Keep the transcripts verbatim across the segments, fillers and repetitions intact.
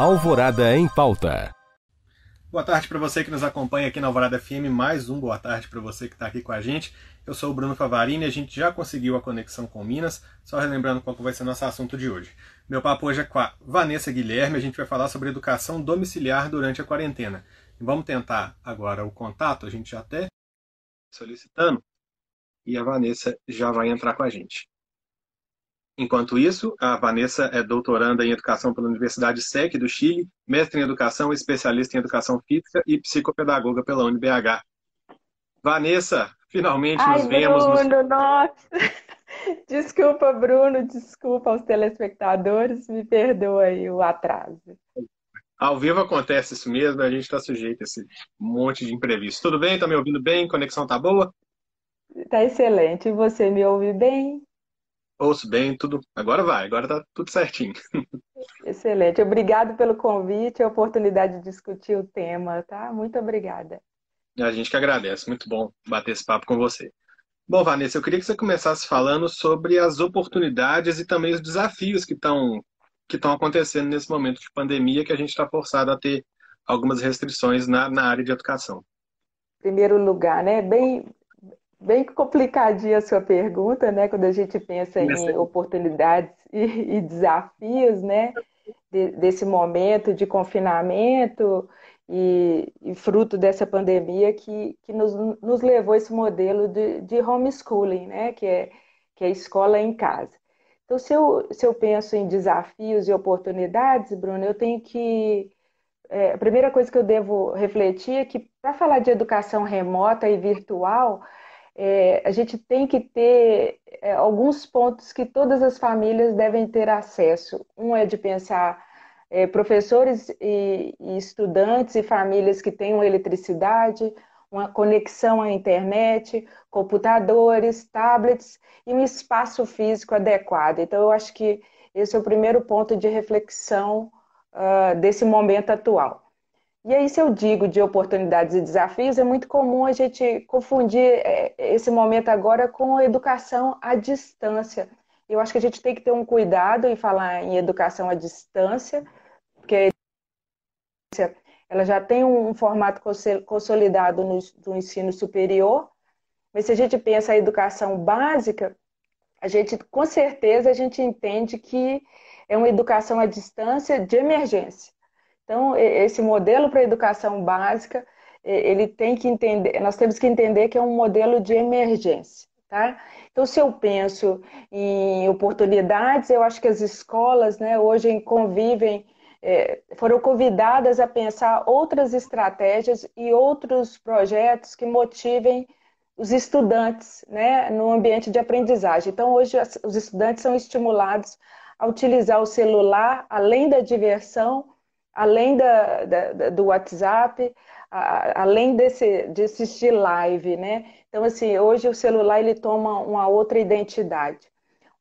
Alvorada em Pauta. Boa tarde para você que nos acompanha aqui na Alvorada F M, mais um boa tarde para você que está aqui com a gente. Eu sou o Bruno Favarini, a gente já conseguiu a conexão com Minas, só relembrando qual que vai ser nosso assunto de hoje. Meu papo hoje é com a Vanessa Guilherme, a gente vai falar sobre educação domiciliar durante a quarentena. Vamos tentar agora o contato, a gente já até solicitando, e a Vanessa já vai entrar com a gente. Enquanto isso, a Vanessa é doutoranda em Educação pela Universidade S E C do Chile, mestre em Educação, especialista em Educação Física e psicopedagoga pela U N B H. Vanessa, finalmente Ai, nos Bruno, vemos. Nos... Nossa. Desculpa, Bruno, desculpa aos telespectadores, me perdoa aí o atraso. Ao vivo acontece isso mesmo, a gente está sujeito a esse monte de imprevisto. Tudo bem? Está me ouvindo bem? Conexão está boa? Está excelente. E você me ouve bem? Ouço bem, tudo. Agora vai, agora tá tudo certinho. Excelente. Obrigado pelo convite e a oportunidade de discutir o tema, tá? Muito obrigada. A gente que agradece. Muito bom bater esse papo com você. Bom, Vanessa, eu queria que você começasse falando sobre as oportunidades e também os desafios que estão que estão acontecendo nesse momento de pandemia, que a gente está forçado a ter algumas restrições na, na área de educação. Primeiro lugar, né? Bem... Bem complicadinha a sua pergunta, né? Quando a gente pensa em oportunidades e, e desafios, né? De, desse momento de confinamento e, e fruto dessa pandemia que, que nos, nos levou a esse modelo de, de homeschooling, né? Que é, que é escola em casa. Então, se eu, se eu penso em desafios e oportunidades, Bruno, eu tenho que... É, a primeira coisa que eu devo refletir é que, para falar de educação remota e virtual... É, a gente tem que ter é, alguns pontos que todas as famílias devem ter acesso. Um é de pensar é, professores e, e estudantes e famílias que tenham eletricidade, uma conexão à internet, computadores, tablets e um espaço físico adequado. Então, eu acho que esse é o primeiro ponto de reflexão uh, desse momento atual. E aí, se eu digo de oportunidades e desafios, é muito comum a gente confundir esse momento agora com a educação à distância. Eu acho que a gente tem que ter um cuidado em falar em educação à distância, porque a educação ela já tem um formato consolidado no ensino superior, mas se a gente pensa a educação básica, a gente, com certeza a gente entende que é uma educação à distância de emergência. Então, esse modelo para a educação básica, ele tem que entender, nós temos que entender que é um modelo de emergência, tá? Então, se eu penso em oportunidades, eu acho que as escolas, né, hoje convivem, foram convidadas a pensar outras estratégias e outros projetos que motivem os estudantes, né, no ambiente de aprendizagem. Então, hoje os estudantes são estimulados a utilizar o celular, além da diversão, além da, da, do WhatsApp, a, além desse, de assistir live, né? Então, assim, hoje o celular ele toma uma outra identidade.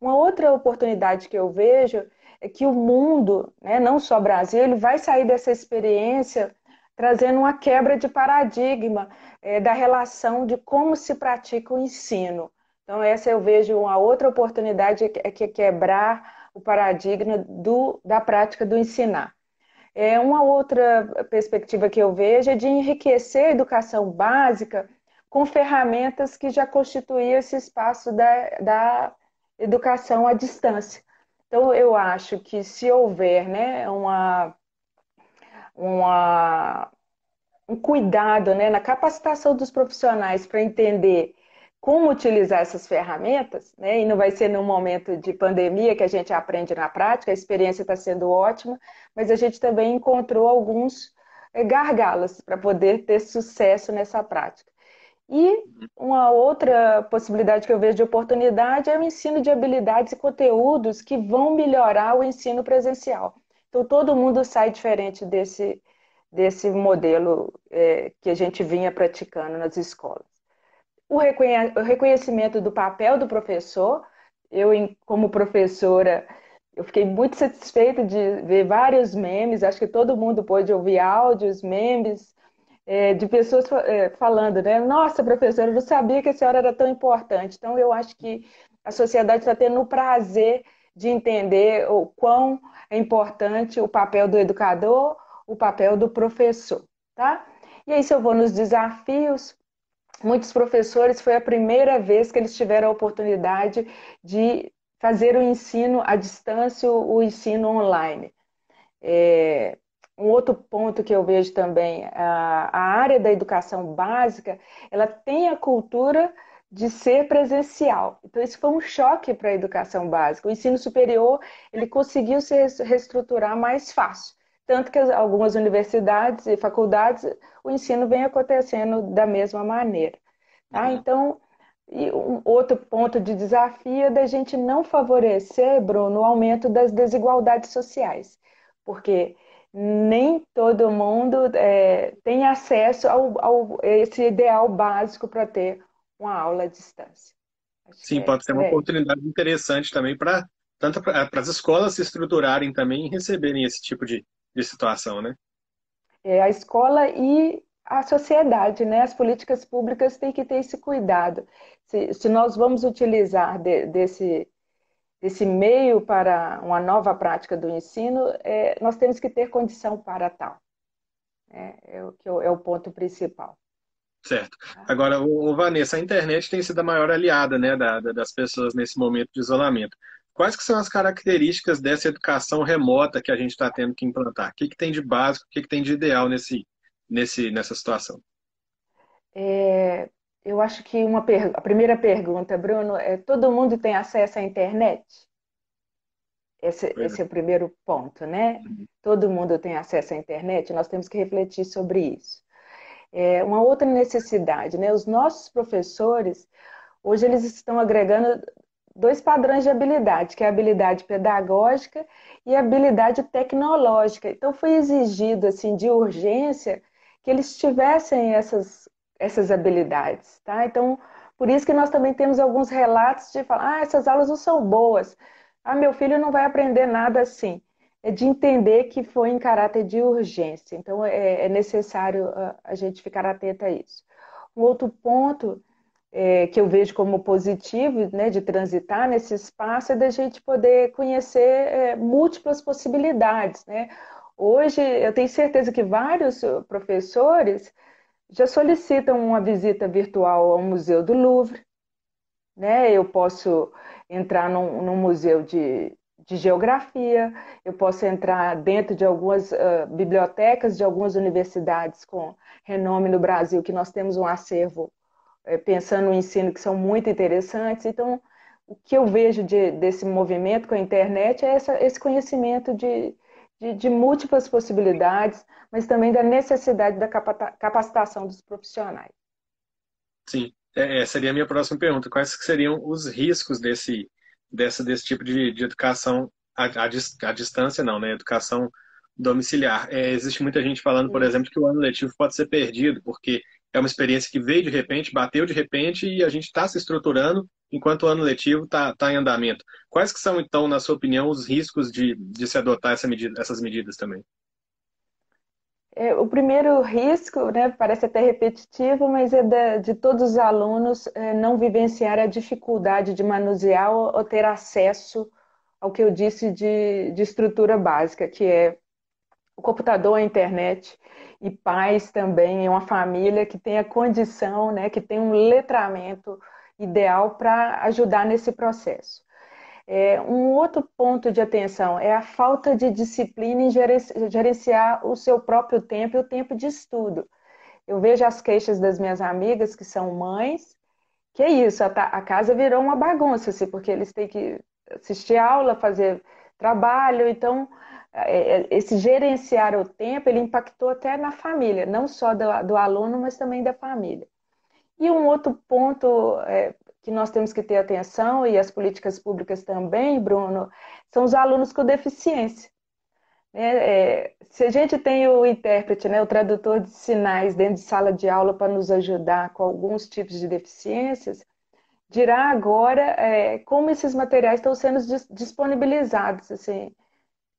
Uma outra oportunidade que eu vejo é que o mundo, né, não só o Brasil, ele vai sair dessa experiência trazendo uma quebra de paradigma é, da relação de como se pratica o ensino. Então, essa eu vejo uma outra oportunidade que é, que é quebrar o paradigma do, da prática do ensinar. É, uma outra perspectiva que eu vejo é de enriquecer a educação básica com ferramentas que já constituíam esse espaço da, da educação à distância. Então, eu acho que se houver, né, uma, uma, um cuidado, né, na capacitação dos profissionais para entender como utilizar essas ferramentas, né? E não vai ser num momento de pandemia que a gente aprende na prática, a experiência está sendo ótima, mas a gente também encontrou alguns gargalos para poder ter sucesso nessa prática. E uma outra possibilidade que eu vejo de oportunidade é o ensino de habilidades e conteúdos que vão melhorar o ensino presencial. Então, todo mundo sai diferente desse, desse modelo é, que a gente vinha praticando nas escolas. O reconhecimento do papel do professor, eu como professora, eu fiquei muito satisfeita de ver vários memes, acho que todo mundo pôde ouvir áudios, memes, é, de pessoas falando, né? Nossa, professora, eu não sabia que a senhora era tão importante. Então, eu acho que a sociedade está tendo o prazer de entender o quão é importante o papel do educador, o papel do professor, tá? E aí, se eu vou nos desafios, muitos professores, foi a primeira vez que eles tiveram a oportunidade de fazer o ensino à distância, o ensino online. É... Um outro ponto que eu vejo também, a, a área da educação básica, ela tem a cultura de ser presencial. Então, isso foi um choque para a educação básica. O ensino superior, ele conseguiu se reestruturar mais fácil. Tanto que algumas universidades e faculdades, o ensino vem acontecendo da mesma maneira. Tá? Então, e um outro ponto de desafio é da gente não favorecer, Bruno, o aumento das desigualdades sociais. Porque... nem todo mundo é, tem acesso ao, ao esse ideal básico para ter uma aula à distância. Acho Sim, é, pode ser uma é. oportunidade interessante também para tanto para as escolas se estruturarem também e receberem esse tipo de, de situação, né? É, a escola e a sociedade, né? As políticas públicas têm que ter esse cuidado. Se, se nós vamos utilizar de, desse... Esse meio para uma nova prática do ensino, é, nós temos que ter condição para tal. É, é, o, que eu, é o ponto principal. Certo. Agora, o, o Vanessa, a internet tem sido a maior aliada, né, da, da, das pessoas nesse momento de isolamento. Quais que são as características dessa educação remota que a gente está tendo que implantar? O que, que tem de básico, o que, que tem de ideal nesse, nesse, nessa situação? É... Eu acho que uma per... a primeira pergunta, Bruno, é: todo mundo tem acesso à internet? Esse, esse é o primeiro ponto, né? Uhum. Todo mundo tem acesso à internet? Nós temos que refletir sobre isso. É uma outra necessidade, né? Os nossos professores, hoje eles estão agregando dois padrões de habilidade, que é a habilidade pedagógica e a habilidade tecnológica. Então, foi exigido, assim, de urgência, que eles tivessem essas... essas habilidades, tá? Então, por isso que nós também temos alguns relatos de falar, ah, essas aulas não são boas, ah, meu filho não vai aprender nada assim. É de entender que foi em caráter de urgência, então é, é necessário a, a gente ficar atento a isso. Um outro ponto é, que eu vejo como positivo, né, de transitar nesse espaço, é da gente poder conhecer é, múltiplas possibilidades, né? Hoje, eu tenho certeza que vários professores já solicitam uma visita virtual ao Museu do Louvre, né? Eu posso entrar num, num museu de, de geografia, eu posso entrar dentro de algumas uh, bibliotecas, de algumas universidades com renome no Brasil, que nós temos um acervo é, pensando no ensino, que são muito interessantes. Então, o que eu vejo de, desse movimento com a internet é essa, esse conhecimento de... De, de múltiplas possibilidades, mas também da necessidade da capacitação dos profissionais. Sim, é, seria a minha próxima pergunta. Quais que seriam os riscos desse, dessa, desse tipo de, de educação à, à distância, não, né? Educação domiciliar. É, existe muita gente falando, por Sim. exemplo, que o ano letivo pode ser perdido, porque é uma experiência que veio de repente, bateu de repente e a gente está se estruturando enquanto o ano letivo está tá em andamento. Quais que são, então, na sua opinião, os riscos de, de se adotar essa medida, essas medidas também? É, o primeiro risco, né, parece até repetitivo, mas é da, de todos os alunos é, não vivenciar a dificuldade de manusear ou, ou ter acesso ao que eu disse de, de estrutura básica, que é o computador, a internet, e pais também, é uma família que tem a condição, né, que tem um letramento ideal para ajudar nesse processo. É, um outro ponto de atenção é a falta de disciplina em gerenciar o seu próprio tempo e o tempo de estudo. Eu vejo as queixas das minhas amigas que são mães, que é isso, a, a casa virou uma bagunça, assim, porque eles têm que assistir aula, fazer trabalho, então é, esse gerenciar o tempo, ele impactou até na família, não só do, do aluno, mas também da família. E um outro ponto é, que nós temos que ter atenção, e as políticas públicas também, Bruno, são os alunos com deficiência. É, é, se a gente tem o intérprete, né, o tradutor de sinais dentro de sala de aula para nos ajudar com alguns tipos de deficiências, dirá agora é, como esses materiais estão sendo disponibilizados, assim,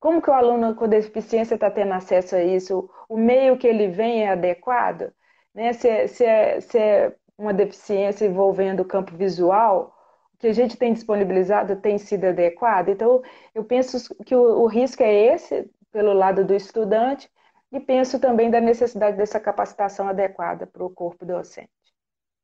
como que o aluno com deficiência está tendo acesso a isso, o meio que ele vem é adequado, né? Se, se, é, se é uma deficiência envolvendo o campo visual, que a gente tem disponibilizado tem sido adequado. Então, eu penso que o, o risco é esse, pelo lado do estudante, e penso também da necessidade dessa capacitação adequada para o corpo docente.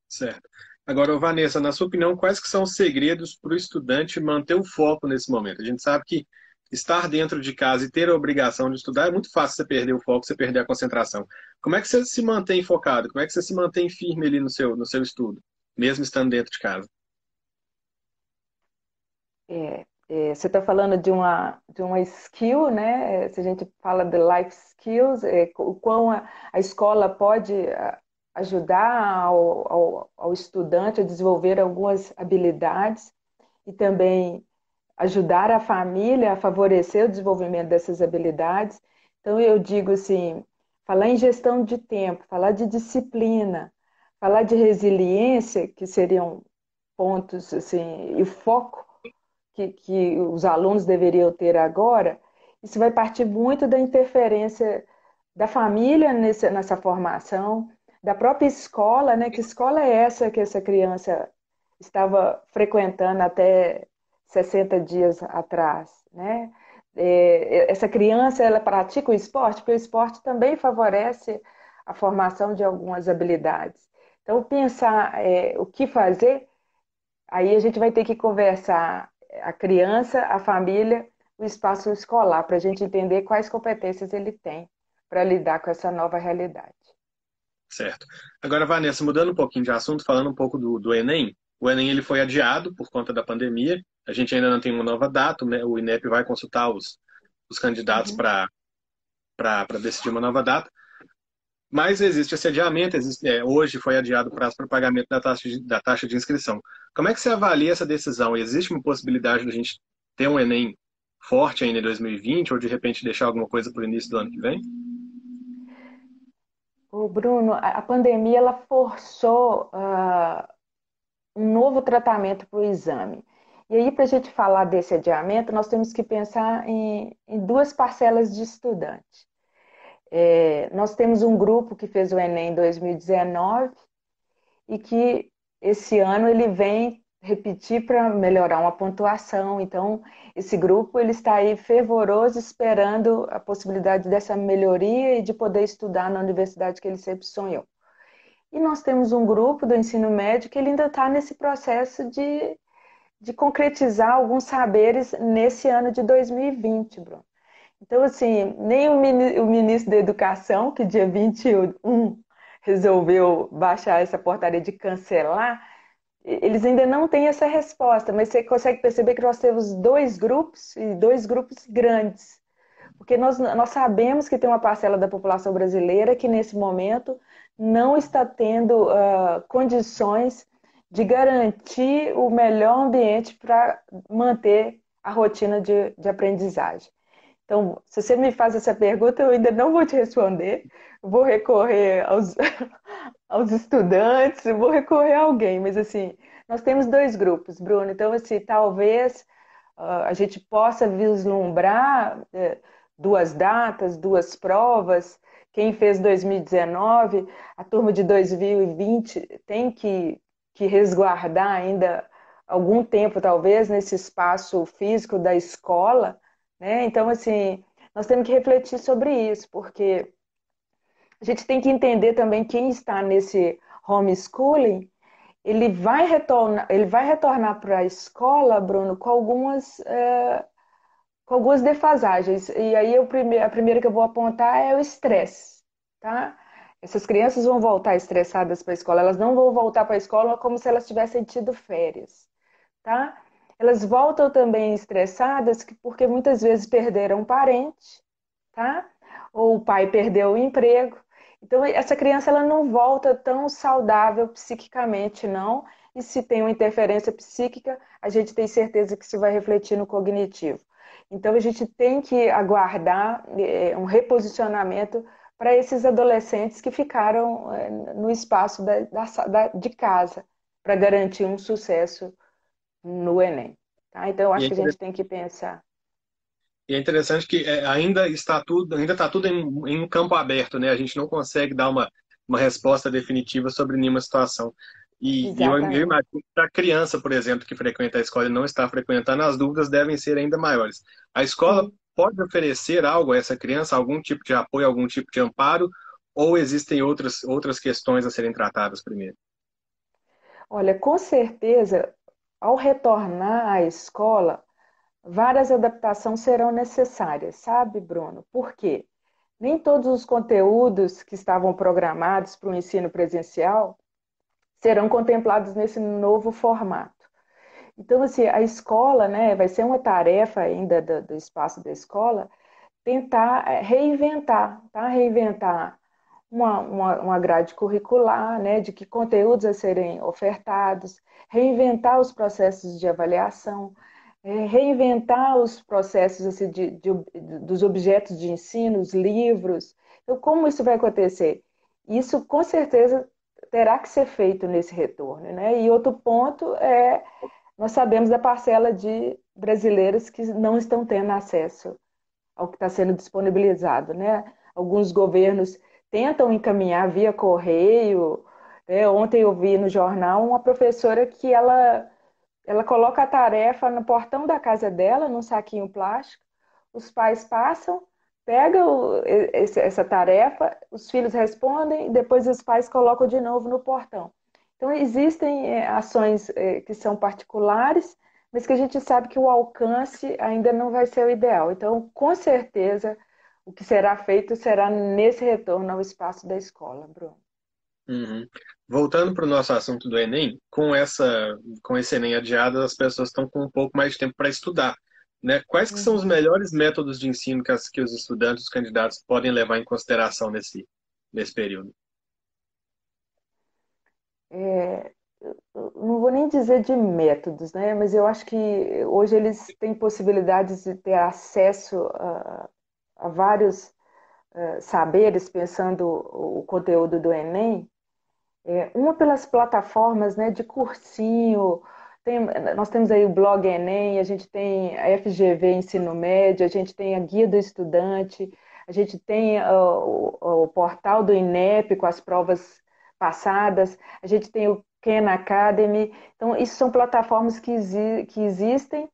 Certo. Agora, Vanessa, na sua opinião, quais que são os segredos para o estudante manter o foco nesse momento? A gente sabe que estar dentro de casa e ter a obrigação de estudar é muito fácil você perder o foco, você perder a concentração. Como é que você se mantém focado? Como é que você se mantém firme ali no seu, no seu estudo, mesmo estando dentro de casa? É, é, você está falando de uma, de uma skill, né? Se a gente fala de life skills, é, o quão a, a escola pode ajudar ao, ao, ao estudante a desenvolver algumas habilidades e também ajudar a família a favorecer o desenvolvimento dessas habilidades. Então, eu digo assim, falar em gestão de tempo, falar de disciplina, falar de resiliência, que seriam pontos, assim, e foco que, que os alunos deveriam ter agora, isso vai partir muito da interferência da família nessa, nessa formação, da própria escola, né? Que escola é essa que essa criança estava frequentando até sessenta dias atrás, né? Essa criança, ela pratica o esporte, porque o esporte também favorece a formação de algumas habilidades. Então, pensar é, o que fazer, aí a gente vai ter que conversar a criança, a família, o espaço escolar, para a gente entender quais competências ele tem para lidar com essa nova realidade. Certo. Agora, Vanessa, mudando um pouquinho de assunto, falando um pouco do, do Enem. O Enem ele foi adiado por conta da pandemia. A gente ainda não tem uma nova data, né? O INEP vai consultar os, os candidatos uhum. para para decidir uma nova data. Mas existe esse adiamento, existe, é, hoje foi adiado o prazo para pagamento da taxa, de, da taxa de inscrição. Como é que você avalia essa decisão? Existe uma possibilidade de a gente ter um Enem forte ainda em dois mil e vinte ou de repente deixar alguma coisa para o início do ano que vem? O Bruno, a pandemia ela forçou uh, um novo tratamento para o exame. E aí, para a gente falar desse adiamento, nós temos que pensar em, em duas parcelas de estudante. É, nós temos um grupo que fez o Enem em dois mil e dezenove e que esse ano ele vem repetir para melhorar uma pontuação. Então, esse grupo ele está aí fervoroso esperando a possibilidade dessa melhoria e de poder estudar na universidade que ele sempre sonhou. E nós temos um grupo do ensino médio que ele ainda está nesse processo de, de concretizar alguns saberes nesse ano de dois mil e vinte, Bruno. Então, assim, nem o ministro da Educação, que dia vinte e um resolveu baixar essa portaria de cancelar, eles ainda não têm essa resposta, mas você consegue perceber que nós temos dois grupos, e dois grupos grandes. Porque nós, nós sabemos que tem uma parcela da população brasileira que, nesse momento, não está tendo uh, condições de garantir o melhor ambiente para manter a rotina de, de aprendizagem. Então, se você me faz essa pergunta, eu ainda não vou te responder, vou recorrer aos, aos estudantes, vou recorrer a alguém, mas assim, nós temos dois grupos, Bruno, então assim, talvez uh, a gente possa vislumbrar uh, duas datas, duas provas, quem fez dois mil e dezenove, a turma de dois mil e vinte tem que, que resguardar ainda algum tempo, talvez, nesse espaço físico da escola. Então, assim, nós temos que refletir sobre isso, porque a gente tem que entender também quem está nesse homeschooling, ele vai retornar, ele vai retornar para a escola, Bruno, com algumas, é, com algumas defasagens. E aí eu, a primeira que eu vou apontar é o estresse, tá? Essas crianças vão voltar estressadas para a escola, elas não vão voltar para a escola como se elas tivessem tido férias, tá? Elas voltam também estressadas porque muitas vezes perderam um parente, tá? Ou o pai perdeu o emprego. Então, essa criança ela não volta tão saudável psiquicamente, não. E se tem uma interferência psíquica, a gente tem certeza que isso vai refletir no cognitivo. Então, a gente tem que aguardar um reposicionamento para esses adolescentes que ficaram no espaço da, da, de casa, para garantir um sucesso no Enem. Tá? Então, eu acho é que a gente tem que pensar. E é interessante que ainda está tudo, ainda está tudo em, em um campo aberto, né? A gente não consegue dar uma, uma resposta definitiva sobre nenhuma situação. E Exatamente. eu, eu imagino que para a criança, por exemplo, que frequenta a escola e não está frequentando, as dúvidas devem ser ainda maiores. A escola Sim. pode oferecer algo a essa criança, algum tipo de apoio, algum tipo de amparo, ou existem outras, outras questões a serem tratadas primeiro? Olha, com certeza, ao retornar à escola, várias adaptações serão necessárias, sabe, Bruno? Por quê? Nem todos os conteúdos que estavam programados para o ensino presencial serão contemplados nesse novo formato. Então, assim, a escola, né, vai ser uma tarefa ainda do, do espaço da escola, tentar reinventar, tá? Reinventar uma, uma, uma grade curricular, né, de que conteúdos a serem ofertados, reinventar os processos de avaliação, reinventar os processos assim, de, de, dos objetos de ensino, os livros. Então, como isso vai acontecer? Isso, com certeza, terá que ser feito nesse retorno, né? E outro ponto é, nós sabemos da parcela de brasileiros que não estão tendo acesso ao que está sendo disponibilizado, né? Alguns governos tentam encaminhar via correio, né? Ontem eu vi no jornal uma professora que ela, ela coloca a tarefa no portão da casa dela, num saquinho plástico, os pais passam, pega o, esse, essa tarefa, os filhos respondem e depois os pais colocam de novo no portão. Então, existem é, ações é, que são particulares, mas que a gente sabe que o alcance ainda não vai ser o ideal. Então, com certeza, o que será feito será nesse retorno ao espaço da escola, Bruno. Uhum. Voltando para o nosso assunto do Enem, com, essa, com esse Enem adiado, as pessoas estão com um pouco mais de tempo para estudar. Né? Quais que são os melhores métodos de ensino que, as, que os estudantes, os candidatos, podem levar em consideração nesse, nesse período? É, não vou nem dizer de métodos, né? Mas eu acho que hoje eles têm possibilidades de ter acesso a, a vários a, saberes, pensando o, o conteúdo do Enem. É, uma pelas plataformas, né, de cursinho. Tem, nós temos aí o blog Enem, a gente tem a F G V Ensino Médio, a gente tem a Guia do Estudante, a gente tem o, o, o portal do I N E P com as provas passadas, a gente tem o Khan Academy. Então, isso são plataformas que, exi que existem,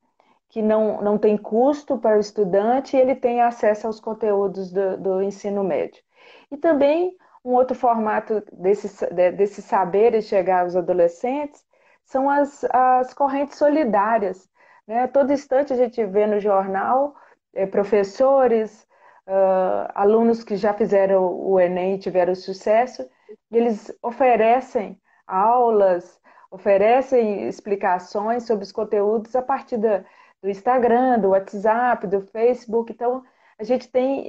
que não, não tem custo para o estudante e ele tem acesso aos conteúdos do, do ensino médio. E também um outro formato desses desse saberes chegar aos adolescentes são as, as correntes solidárias, né? Todo instante a gente vê no jornal é, professores, uh, alunos que já fizeram o Enem e tiveram sucesso, eles oferecem aulas, oferecem explicações sobre os conteúdos a partir da, do Instagram, do WhatsApp, do Facebook. Então, a gente tem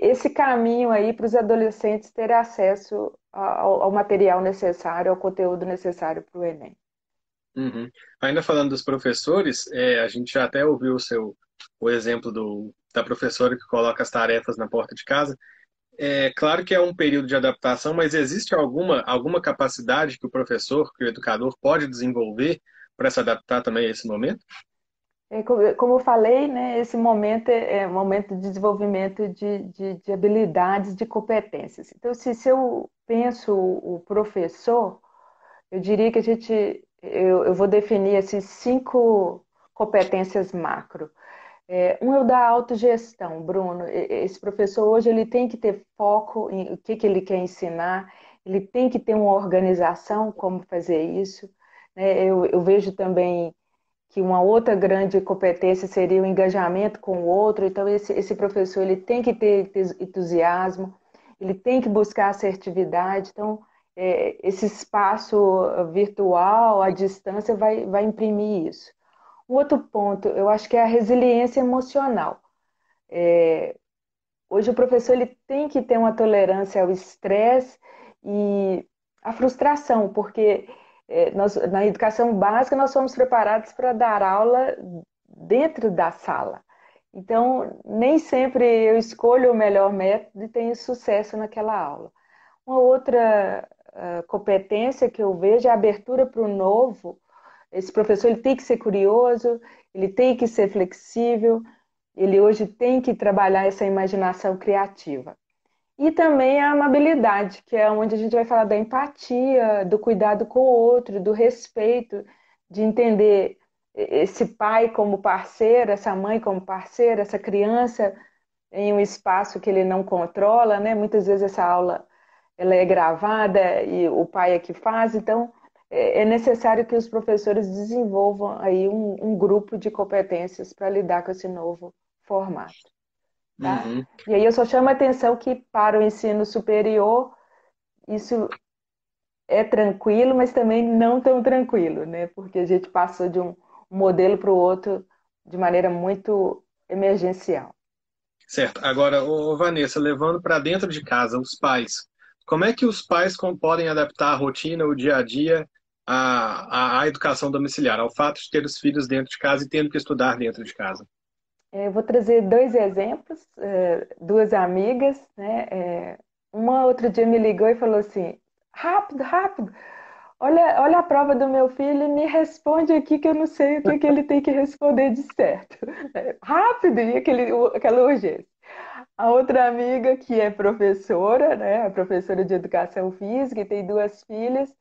esse caminho aí para os adolescentes terem acesso ao, ao material necessário, ao conteúdo necessário para o Enem. Uhum. Ainda falando dos professores, é, a gente já até ouviu o, seu, o exemplo do, da professora que coloca as tarefas na porta de casa. É claro que é um período de adaptação, mas existe alguma, alguma capacidade que o professor, que o educador pode desenvolver para se adaptar também a esse momento? É, como eu falei, né, esse momento é um momento de desenvolvimento de, de, de habilidades, de competências. Então, se, se eu penso o professor, eu diria que a gente... Eu, eu vou definir assim, cinco competências macro. É, um é o da autogestão, Bruno. Esse professor hoje ele tem que ter foco em o que, que ele quer ensinar, ele tem que ter uma organização, como fazer isso. Né? Eu, eu vejo também que uma outra grande competência seria o engajamento com o outro. Então, esse, esse professor ele tem que ter entusiasmo, ele tem que buscar assertividade. Então, esse espaço virtual, à distância, vai, vai imprimir isso. Um outro ponto, eu acho que é a resiliência emocional. É, hoje o professor ele tem que ter uma tolerância ao estresse e à frustração, porque é, nós, na educação básica nós somos preparados para dar aula dentro da sala. Então, nem sempre eu escolho o melhor método e tenho sucesso naquela aula. Uma outra competência que eu vejo é a abertura para o novo. Esse professor ele tem que ser curioso, ele tem que ser flexível, ele hoje tem que trabalhar essa imaginação criativa. E também a amabilidade, que é onde a gente vai falar da empatia, do cuidado com o outro, do respeito, de entender esse pai como parceiro, essa mãe como parceira, essa criança em um espaço que ele não controla, né? Muitas vezes essa aula ela é gravada e o pai é que faz, então é necessário que os professores desenvolvam aí um, um grupo de competências para lidar com esse novo formato. Tá? Uhum. E aí eu só chamo a atenção que para o ensino superior isso é tranquilo, mas também não tão tranquilo, né? Porque a gente passou de um modelo para o outro de maneira muito emergencial. Certo. Agora, ô Vanessa, levando para dentro de casa os pais, como é que os pais podem adaptar a rotina, o dia a dia, à, à educação domiciliar, ao fato de ter os filhos dentro de casa e tendo que estudar dentro de casa? Eu vou trazer dois exemplos, duas amigas, né? Uma outro dia me ligou e falou assim, rápido, rápido, olha, olha a prova do meu filho e me responde aqui que eu não sei o que, que ele tem que responder de certo. Rápido, e aquele, aquela urgência. A outra amiga que é professora, né, professora de educação física e tem duas filhas,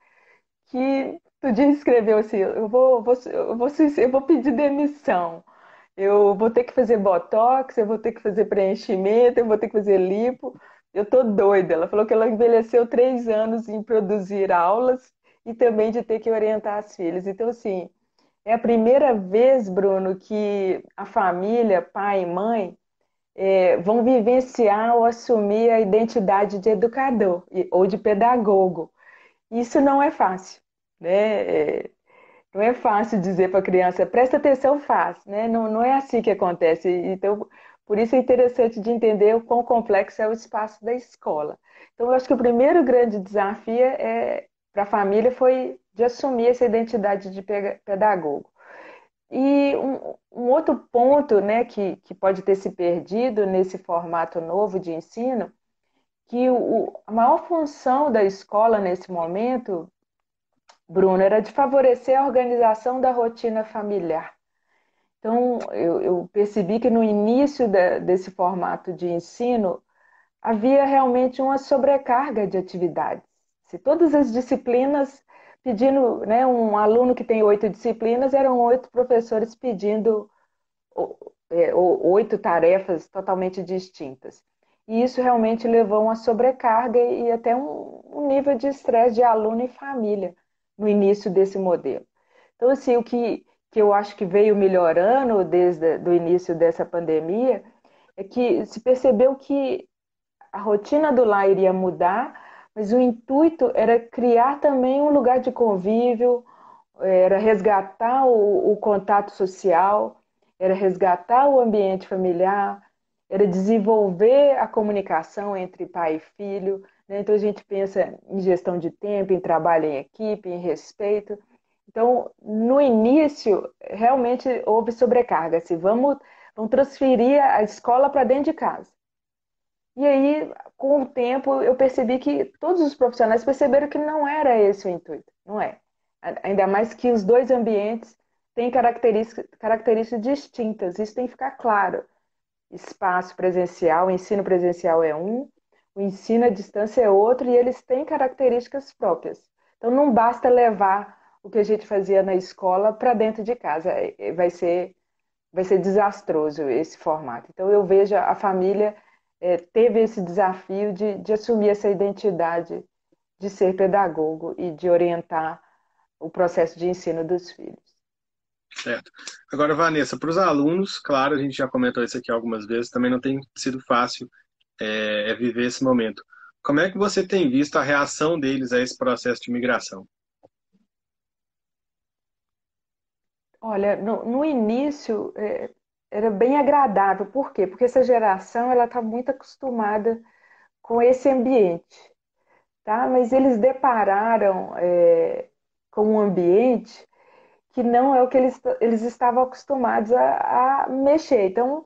que todo dia escreveu assim, eu vou, vou, eu vou, eu vou pedir demissão, eu vou ter que fazer botox, eu vou ter que fazer preenchimento, eu vou ter que fazer lipo, eu tô doida. Ela falou que ela envelheceu três anos em produzir aulas e também de ter que orientar as filhas. Então, assim, é a primeira vez, Bruno, que a família, pai e mãe, É, vão vivenciar ou assumir a identidade de educador ou de pedagogo. Isso não é fácil, né? É, não é fácil dizer para a criança, presta atenção, faz, né? Não, não é assim que acontece. Então, por isso é interessante de entender o quão complexo é o espaço da escola. Então, eu acho que o primeiro grande desafio é, para a família foi de assumir essa identidade de pedagogo. E um, um outro ponto, né, que, que pode ter se perdido nesse formato novo de ensino, que o, a maior função da escola nesse momento, Bruno, era de favorecer a organização da rotina familiar. Então, eu, eu percebi que no início da, desse formato de ensino, havia realmente uma sobrecarga de atividades. Se todas as disciplinas pedindo, né, um aluno que tem oito disciplinas, eram oito professores pedindo oito tarefas totalmente distintas. E isso realmente levou a uma sobrecarga e até um nível de estresse de aluno e família no início desse modelo. Então, assim, o que, que eu acho que veio melhorando desde o início dessa pandemia é que se percebeu que a rotina do lar iria mudar, mas o intuito era criar também um lugar de convívio, era resgatar o, o contato social, era resgatar o ambiente familiar, era desenvolver a comunicação entre pai e filho, né? Então a gente pensa em gestão de tempo, em trabalho em equipe, em respeito. Então, no início, realmente houve sobrecarga. Assim, vamos, vamos transferir a escola para dentro de casa. E aí, com o tempo, eu percebi que todos os profissionais perceberam que não era esse o intuito, não é? Ainda mais que os dois ambientes têm características, características distintas, isso tem que ficar claro. Espaço presencial, ensino presencial é um, o ensino à distância é outro, e eles têm características próprias. Então, não basta levar o que a gente fazia na escola para dentro de casa, vai ser, vai ser desastroso esse formato. Então, eu vejo a família... É, teve esse desafio de, de assumir essa identidade de ser pedagogo e de orientar o processo de ensino dos filhos. Certo. Agora, Vanessa, para os alunos, claro, a gente já comentou isso aqui algumas vezes, também não tem sido fácil é, viver esse momento. Como é que você tem visto a reação deles a esse processo de migração? Olha, no, no início... É... era bem agradável. Por quê? Porque essa geração ela está muito acostumada com esse ambiente, tá? Mas eles depararam é, com um ambiente que não é o que eles, eles estavam acostumados a, a mexer. Então,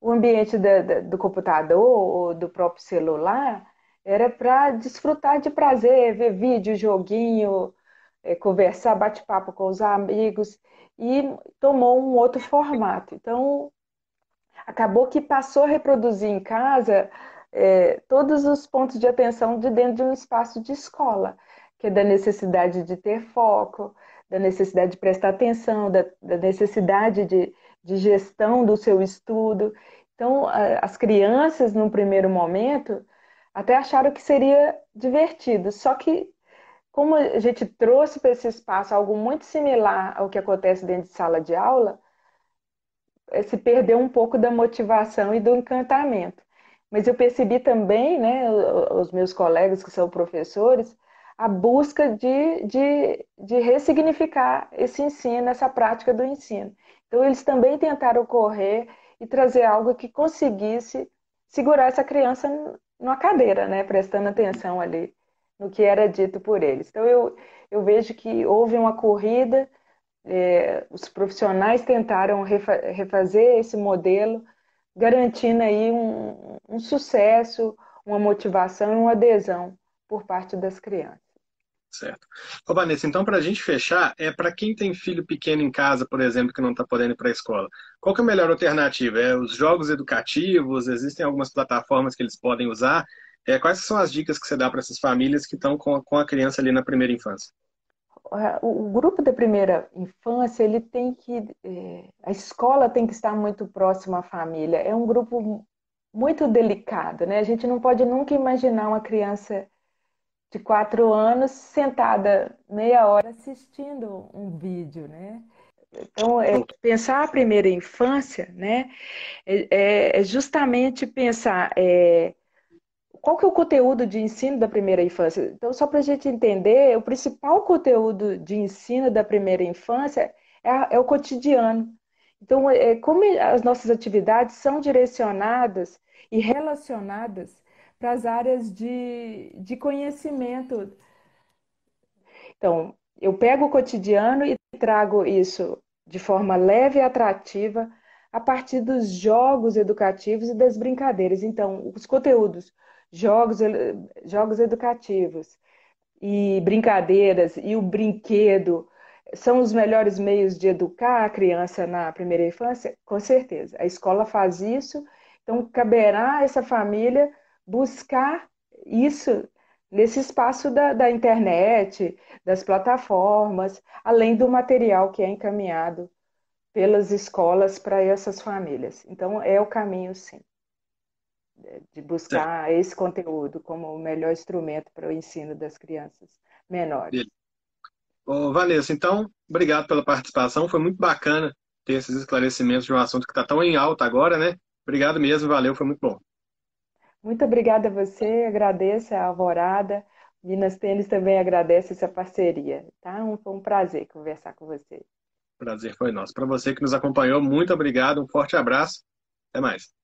o ambiente da, da, do computador ou do próprio celular era para desfrutar de prazer, ver vídeo, joguinho, é, conversar, bate-papo com os amigos... E tomou um outro formato. Então, acabou que passou a reproduzir em casa é, todos os pontos de atenção de dentro de um espaço de escola, que é da necessidade de ter foco, da necessidade de prestar atenção, da, da necessidade de, de gestão do seu estudo. Então, a, as crianças, no primeiro momento, até acharam que seria divertido, só que, como a gente trouxe para esse espaço algo muito similar ao que acontece dentro de sala de aula, se perdeu um pouco da motivação e do encantamento. Mas eu percebi também, né, os meus colegas que são professores, a busca de, de, de ressignificar esse ensino, essa prática do ensino. Então, eles também tentaram correr e trazer algo que conseguisse segurar essa criança numa cadeira, né, prestando atenção ali no que era dito por eles. Então, eu, eu vejo que houve uma corrida, é, os profissionais tentaram refa refazer esse modelo, garantindo aí um, um sucesso, uma motivação e uma adesão por parte das crianças. Certo. Ô, Vanessa, então, para a gente fechar, é para quem tem filho pequeno em casa, por exemplo, que não está podendo ir para a escola, qual que é a melhor alternativa? É os jogos educativos? Existem algumas plataformas que eles podem usar? É, quais são as dicas que você dá para essas famílias que estão com, com a criança ali na primeira infância? O grupo da primeira infância, ele tem que... É, a escola tem que estar muito próxima à família. É um grupo muito delicado, né? A gente não pode nunca imaginar uma criança de quatro anos sentada meia hora assistindo um vídeo, né? Então, é, pensar a primeira infância, né? É, é justamente pensar... É, qual que é o conteúdo de ensino da primeira infância? Então, só para a gente entender, o principal conteúdo de ensino da primeira infância é, a, é o cotidiano. Então, é, como as nossas atividades são direcionadas e relacionadas para as áreas de, de conhecimento. Então, eu pego o cotidiano e trago isso de forma leve e atrativa a partir dos jogos educativos e das brincadeiras. Então, os conteúdos... Jogos, jogos educativos e brincadeiras e o brinquedo são os melhores meios de educar a criança na primeira infância? Com certeza. A escola faz isso, então caberá a essa família buscar isso nesse espaço da, da internet, das plataformas, além do material que é encaminhado pelas escolas para essas famílias. Então é o caminho, sim, de buscar esse conteúdo como o melhor instrumento para o ensino das crianças menores. Ô, Vanessa, então, obrigado pela participação. Foi muito bacana ter esses esclarecimentos de um assunto que está tão em alta agora, né? Obrigado mesmo, valeu, foi muito bom. Muito obrigada a você, agradeço a Alvorada. Minas Tênis também agradece essa parceria, tá? Foi um prazer conversar com você. Prazer foi nosso. Para você que nos acompanhou, muito obrigado, um forte abraço. Até mais.